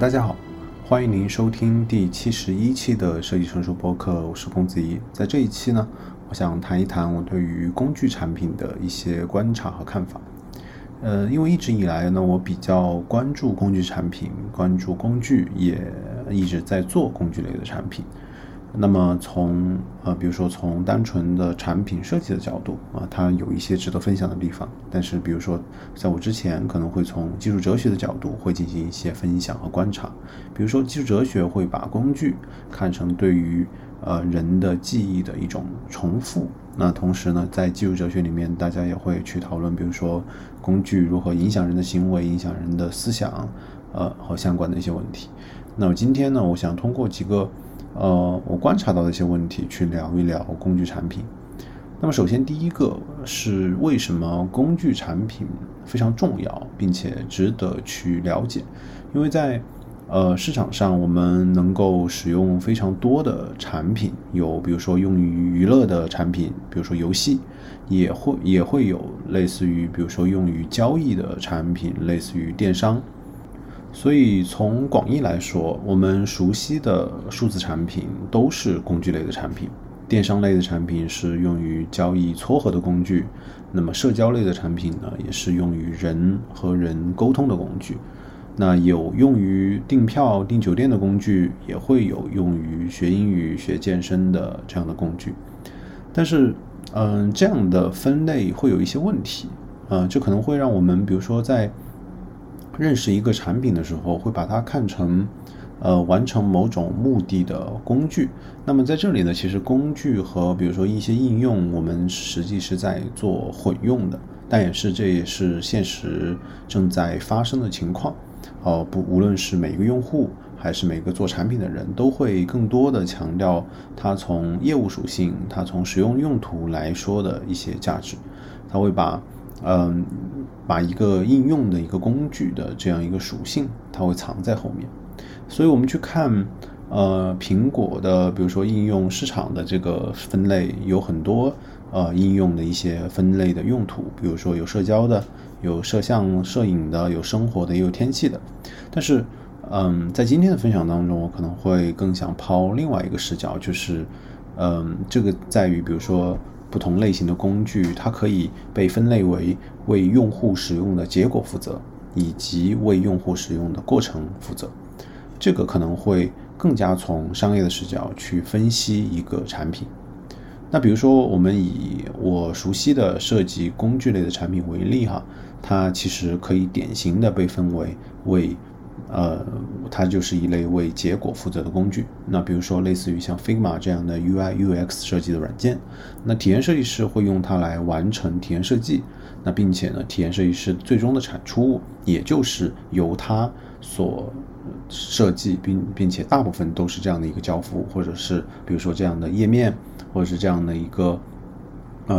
大家好，欢迎您收听第71期的设计成熟播客，我是龚子怡。在这一期呢，我想谈一谈我对于工具产品的一些观察和看法。因为一直以来呢，我比较关注工具产品，关注工具，也一直在做工具类的产品。那么比如说从单纯的产品设计的角度啊，它有一些值得分享的地方。但是比如说在我之前可能会从技术哲学的角度会进行一些分享和观察。比如说技术哲学会把工具看成对于人的记忆的一种重复。那同时呢，在技术哲学里面，大家也会去讨论，比如说工具如何影响人的行为、影响人的思想，和相关的一些问题。那么今天呢，我想通过几个我观察到的一些问题去聊一聊工具产品。那么首先第一个是为什么工具产品非常重要并且值得去了解。因为在市场上我们能够使用非常多的产品，有比如说用于娱乐的产品，比如说游戏，也会有类似于比如说用于交易的产品，类似于电商。所以从广义来说，我们熟悉的数字产品都是工具类的产品，电商类的产品是用于交易撮合的工具，那么社交类的产品呢，也是用于人和人沟通的工具。那有用于订票、订酒店的工具，也会有用于学英语、学健身的这样的工具。但是这样的分类会有一些问题，这可能会让我们比如说在认识一个产品的时候，会把它看成完成某种目的的工具。那么在这里呢，其实工具和比如说一些应用，我们实际是在做混用的，但这也是现实正在发生的情况。无论是每个用户还是每个做产品的人，都会更多的强调它从业务属性、它从使用用途来说的一些价值。它会把一个应用的一个工具的这样一个属性，它会藏在后面。所以我们去看苹果的比如说应用市场的这个分类，有很多应用的一些分类的用途，比如说有社交的，有摄像摄影的，有生活的，也有天气的。但是在今天的分享当中，我可能会更想抛另外一个视角，就是这个在于比如说不同类型的工具，它可以被分类为为用户使用的结果负责，以及为用户使用的过程负责。这个可能会更加从商业的视角去分析一个产品。那比如说我们以我熟悉的设计工具类的产品为例哈，它其实可以典型的被分为它就是一类为结果负责的工具。那比如说类似于像 Figma 这样的 UI UX 设计的软件，那体验设计师会用它来完成体验设计，那并且呢，体验设计师最终的产出物也就是由它所设计，并且大部分都是这样的一个交付，或者是比如说这样的页面，或者是这样的一个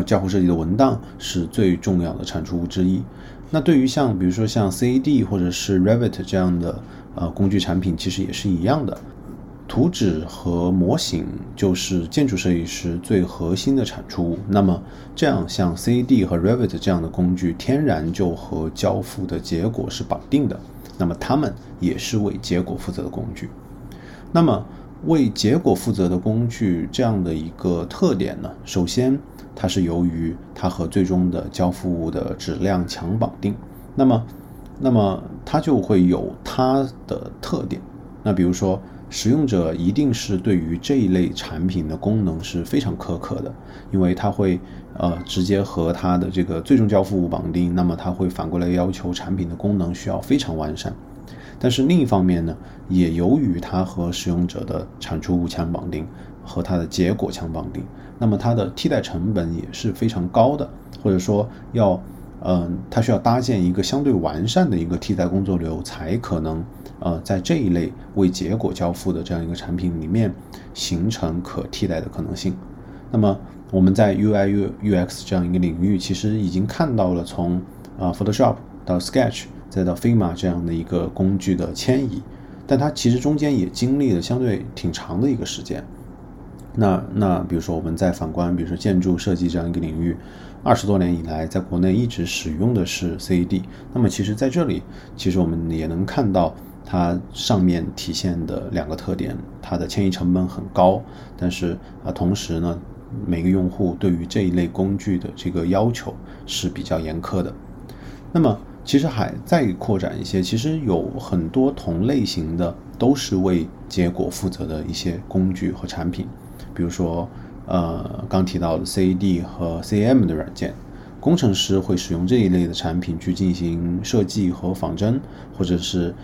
交互设计的文档，是最重要的产出物之一。那对于像比如说像 CAD 或者是 Revit 这样的工具产品，其实也是一样的。图纸和模型就是建筑设计师最核心的产出物，那么这样像 CAD 和 Revit 这样的工具天然就和交付的结果是绑定的，那么它们也是为结果负责的工具。那么为结果负责的工具这样的一个特点呢，首先它是由于它和最终的交付物的质量强绑定，那么它就会有它的特点。那比如说使用者一定是对于这一类产品的功能是非常苛刻的，因为它会直接和它的这个最终交付物绑定，那么它会反过来要求产品的功能需要非常完善。但是另一方面呢，也由于它和使用者的产出物强绑定，和它的结果强绑定，那么它的替代成本也是非常高的，或者说它需要搭建一个相对完善的一个替代工作流，才可能在这一类为结果交付的这样一个产品里面形成可替代的可能性。那么我们在 UI UX 这样一个领域，其实已经看到了从Photoshop 到 Sketch 再到 Figma 这样的一个工具的迁移，但它其实中间也经历了相对挺长的一个时间。那比如说我们再反观，比如说建筑设计这样一个领域，20多年以来在国内一直使用的是 CAD。那么其实在这里，其实我们也能看到它上面体现的两个特点，它的迁移成本很高，但是同时呢，每个用户对于这一类工具的这个要求是比较严苛的。那么其实还再扩展一些，其实有很多同类型的都是为结果负责的一些工具和产品。比如说刚提到的 CAD 和 CAM 的软件，工程师会使用这一类的产品去进行设计和仿真，或者是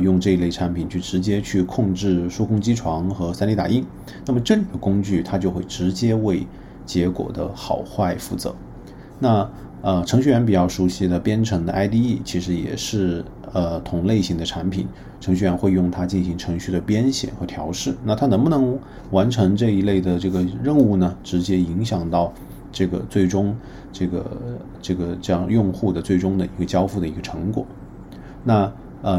用这一类产品去直接去控制数控机床和 3D 打印。那么这里的工具它就会直接为结果的好坏负责。那程序员比较熟悉的编程的 IDE 其实也是同类型的产品，程序员会用它进行程序的编写和调试。那它能不能完成这一类的这个任务呢？直接影响到这个最终这样用户的最终的一个交付的一个成果。那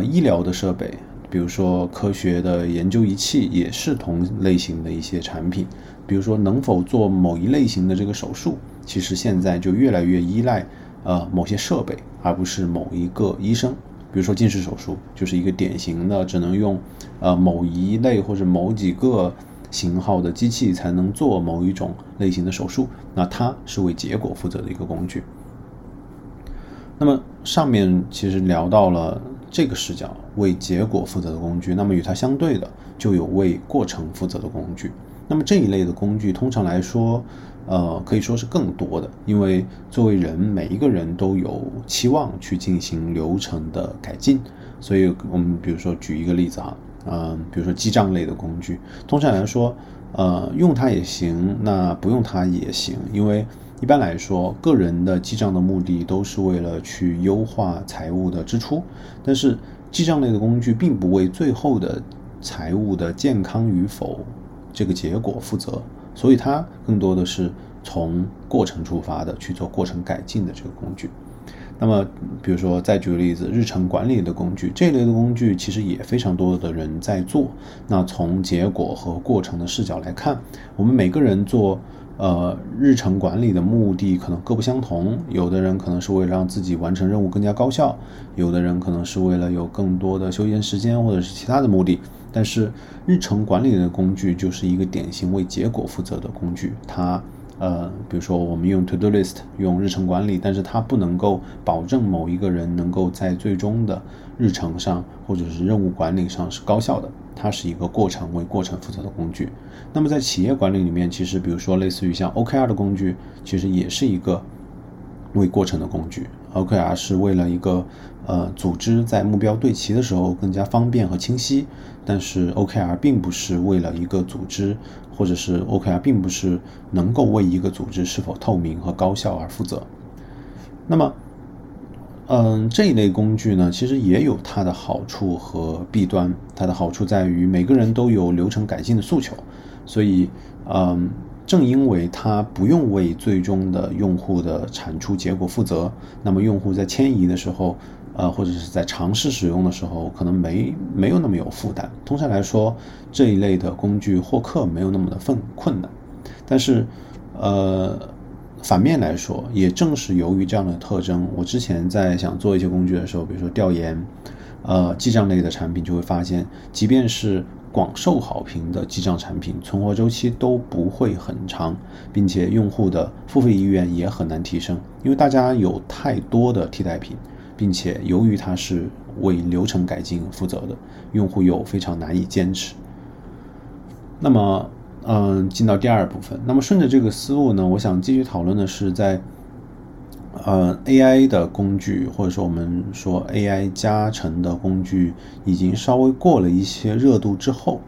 医疗的设备，比如说科学的研究仪器，也是同类型的一些产品。比如说能否做某一类型的这个手术，其实现在就越来越依赖某些设备，而不是某一个医生。比如说近视手术就是一个典型的只能用某一类或者某几个型号的机器才能做某一种类型的手术，那它是为结果负责的一个工具。那么上面其实聊到了这个视角为结果负责的工具，那么与它相对的就有为过程负责的工具。那么这一类的工具通常来说可以说是更多的，因为作为人，每一个人都有期望去进行流程的改进。所以我们比如说举一个例子比如说记账类的工具，通常来说用它也行，那不用它也行。因为一般来说个人的记账的目的都是为了去优化财务的支出，但是记账类的工具并不为最后的财务的健康与否这个结果负责，所以它更多的是从过程出发的去做过程改进的这个工具。那么比如说再举个例子，日程管理的工具，这类的工具其实也非常多的人在做。那从结果和过程的视角来看，我们每个人做日程管理的目的可能各不相同。有的人可能是为了让自己完成任务更加高效，有的人可能是为了有更多的休闲时间或者是其他的目的。但是日程管理的工具就是一个典型为结果负责的工具。它比如说我们用 to do list 用日程管理，但是它不能够保证某一个人能够在最终的日程上或者是任务管理上是高效的，它是一个过程为过程负责的工具。那么在企业管理里面，其实比如说类似于像 OKR 的工具，其实也是一个为过程的工具。 OKR 是为了一个组织在目标对齐的时候更加方便和清晰，但是 OKR 并不是为了一个组织，或者是 OKR 并不是能够为一个组织是否透明和高效而负责。那么这一类工具呢，其实也有它的好处和弊端。它的好处在于每个人都有流程改进的诉求，所以正因为它不用为最终的用户的产出结果负责，那么用户在迁移的时候或者是在尝试使用的时候可能没有那么有负担。通常来说这一类的工具获客没有那么的困难。但是反面来说，也正是由于这样的特征，我之前在想做一些工具的时候，比如说调研记账类的产品，就会发现即便是广受好评的记账产品，存活周期都不会很长，并且用户的付费意愿也很难提升，因为大家有太多的替代品，并且由于它是为流程改进负责的，用户又非常难以坚持。那么进到第二部分，那么顺着这个思路呢，我想继续讨论的是在AI 的工具，或者说我们说 AI 加成的工具已经稍微过了一些热度之后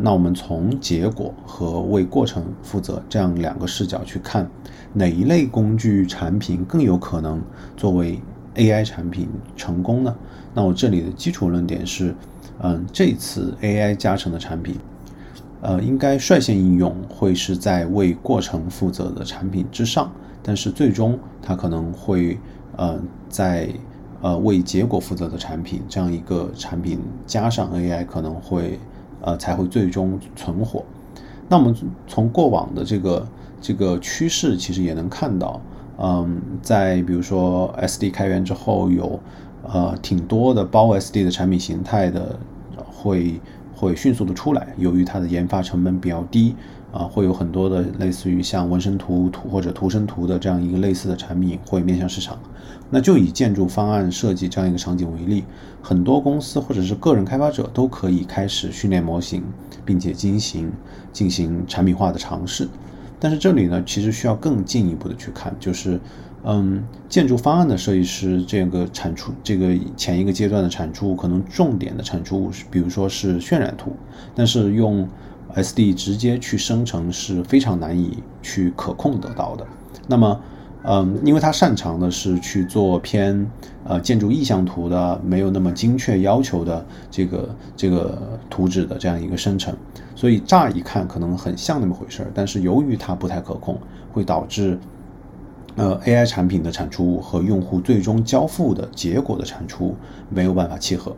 那我们从结果和为过程负责这样两个视角去看，哪一类工具产品更有可能作为 AI 产品成功呢？那我这里的基础论点是这次 AI 加成的产品应该率先应用会是在为过程负责的产品之上，但是最终它可能会在为结果负责的产品这样一个产品加上 AI 可能会才会最终存活。那我们从过往的这个趋势其实也能看到，在比如说 SD 开源之后有挺多的包 SD 的产品形态的会迅速的出来，由于它的研发成本比较低会有很多的类似于像纹身图或者图生图的这样一个类似的产品会面向市场。那就以建筑方案设计这样一个场景为例，很多公司或者是个人开发者都可以开始训练模型，并且进行产品化的尝试。但是这里呢，其实需要更进一步的去看，就是建筑方案的设计师这个产出，这个前一个阶段的产出可能重点的产出比如说是渲染图，但是用 SD 直接去生成是非常难以去可控得到的。那么因为他擅长的是去做偏建筑意向图的，没有那么精确要求的这个图纸的这样一个生成，所以乍一看可能很像那么回事，但是由于它不太可控，会导致AI 产品的产出和用户最终交付的结果的产出没有办法契合。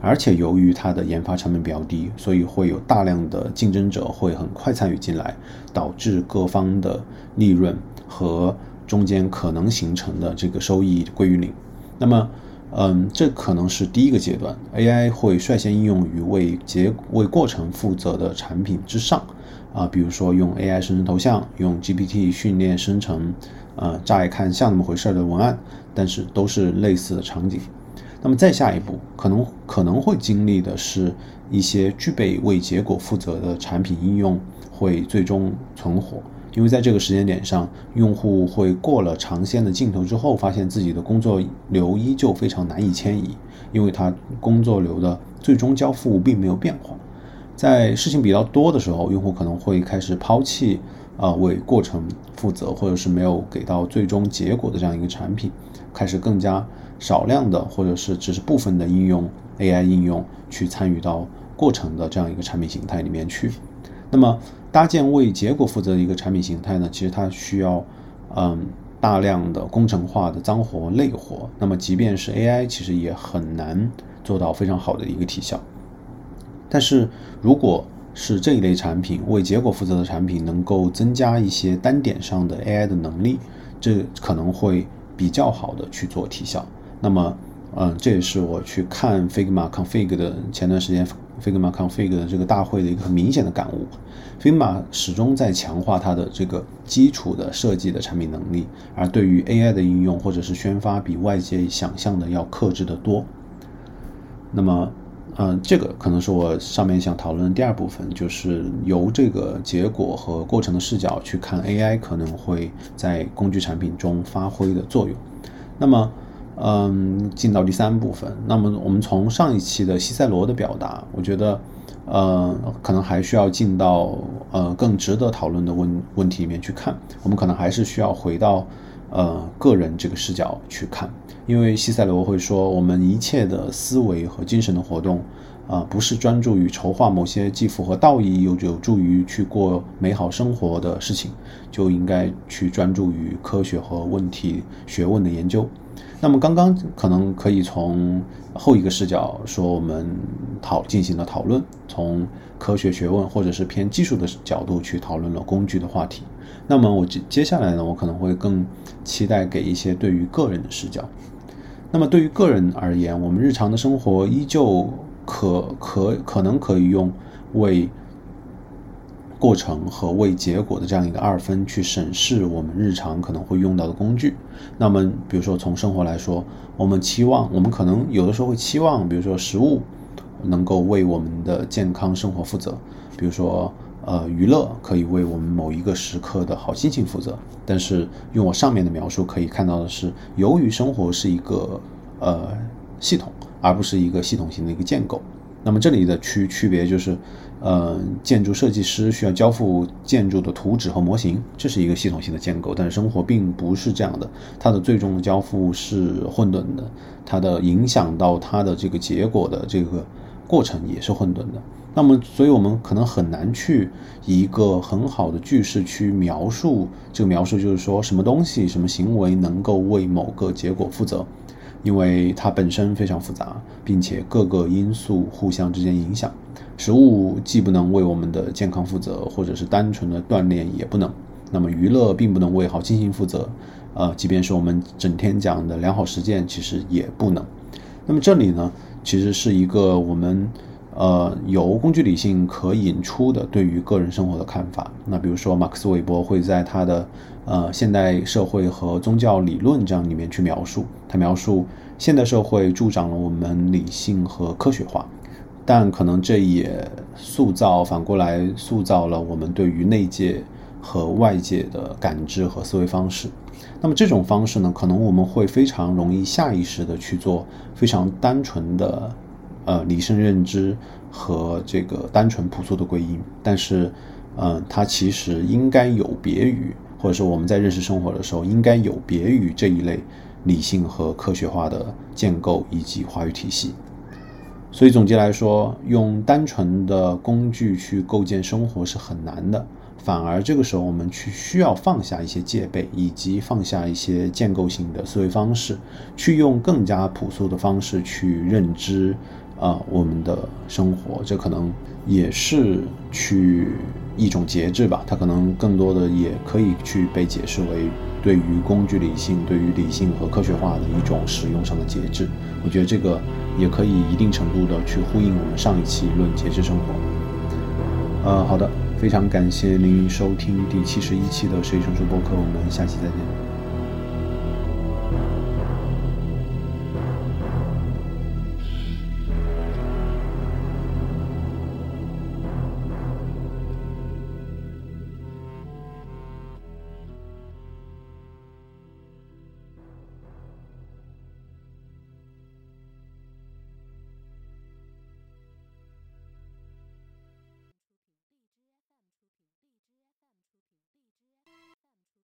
而且由于它的研发成本比较低，所以会有大量的竞争者会很快参与进来，导致各方的利润和中间可能形成的这个收益归于零。那么这可能是第一个阶段， AI 会率先应用于为过程负责的产品之上比如说用 AI 生成头像，用 GPT 训练生成乍一看像那么回事的文案，但是都是类似的场景。那么再下一步可能会经历的是一些具备为结果负责的产品应用会最终存活，因为在这个时间点上，用户会过了长线的尽头之后，发现自己的工作流依旧非常难以迁移，因为它工作流的最终交付并没有变化。在事情比较多的时候，用户可能会开始抛弃为过程负责或者是没有给到最终结果的这样一个产品，开始更加少量的或者是只是部分的应用 AI 应用去参与到过程的这样一个产品形态里面去。那么搭建为结果负责的一个产品形态呢，其实它需要大量的工程化的脏活累活，那么即便是 AI 其实也很难做到非常好的一个提效。但是如果是这一类产品，为结果负责的产品能够增加一些单点上的 AI 的能力，这可能会比较好的去做提效。那么这也是我去看 Figma Config 的前段时间 Figma Config 的这个大会的一个很明显的感悟。 Figma 始终在强化它的这个基础的设计的产品能力，而对于 AI 的应用或者是宣发比外界想象的要克制得多。那么这个可能是我上面想讨论的第二部分，就是由这个结果和过程的视角去看 AI 可能会在工具产品中发挥的作用。那么进到第三部分，那么我们从上一期的西塞罗的表达，我觉得可能还需要进到更值得讨论的问题里面去看。我们可能还是需要回到个人这个视角去看，因为西塞罗会说，我们一切的思维和精神的活动不是专注于筹划某些既符合道义又有助于去过美好生活的事情，就应该去专注于科学和问题学问的研究。那么刚刚可能可以从后一个视角说，我们进行了讨论，从科学学问或者是偏技术的角度去讨论了工具的话题。那么我接下来呢，我可能会更期待给一些对于个人的视角。那么对于个人而言，我们日常的生活依旧可能可以用为过程和为结果的这样一个二分去审视我们日常可能会用到的工具。那么比如说从生活来说，我们可能有的时候会期望，比如说食物能够为我们的健康生活负责，比如说娱乐可以为我们某一个时刻的好心情负责。但是用我上面的描述可以看到的是，由于生活是一个系统，而不是一个系统型的一个建构。那么这里的区别就是建筑设计师需要交付建筑的图纸和模型，这是一个系统性的建构，但是生活并不是这样的，它的最终的交付是混沌的，它的影响到它的这个结果的这个过程也是混沌的。那么所以我们可能很难去以一个很好的句式去描述，这个描述就是说什么东西什么行为能够为某个结果负责，因为它本身非常复杂，并且各个因素互相之间影响。食物既不能为我们的健康负责，或者是单纯的锻炼也不能。那么娱乐并不能为好心情负责，即便是我们整天讲的良好实践，其实也不能。那么这里呢，其实是一个我们由工具理性可引出的对于个人生活的看法。那比如说马克思韦伯会在他的现代社会和宗教理论这样里面去描述，他描述现代社会助长了我们理性和科学化，但可能这也反过来塑造了我们对于内界和外界的感知和思维方式。那么这种方式呢，可能我们会非常容易下意识的去做非常单纯的理性认知和这个单纯朴素的归因，但是它其实应该有别于，或者说我们在认识生活的时候应该有别于这一类理性和科学化的建构以及话语体系。所以总结来说，用单纯的工具去构建生活是很难的，反而这个时候我们去需要放下一些戒备，以及放下一些建构性的思维方式，去用更加朴素的方式去认知我们的生活。这可能也是去一种节制吧，它可能更多的也可以去被解释为对于工具理性，对于理性和科学化的一种使用上的节制。我觉得这个也可以一定程度的去呼应我们上一期论节制生活。好的，非常感谢您收听第71期的谁成熟播客，我们下期再见。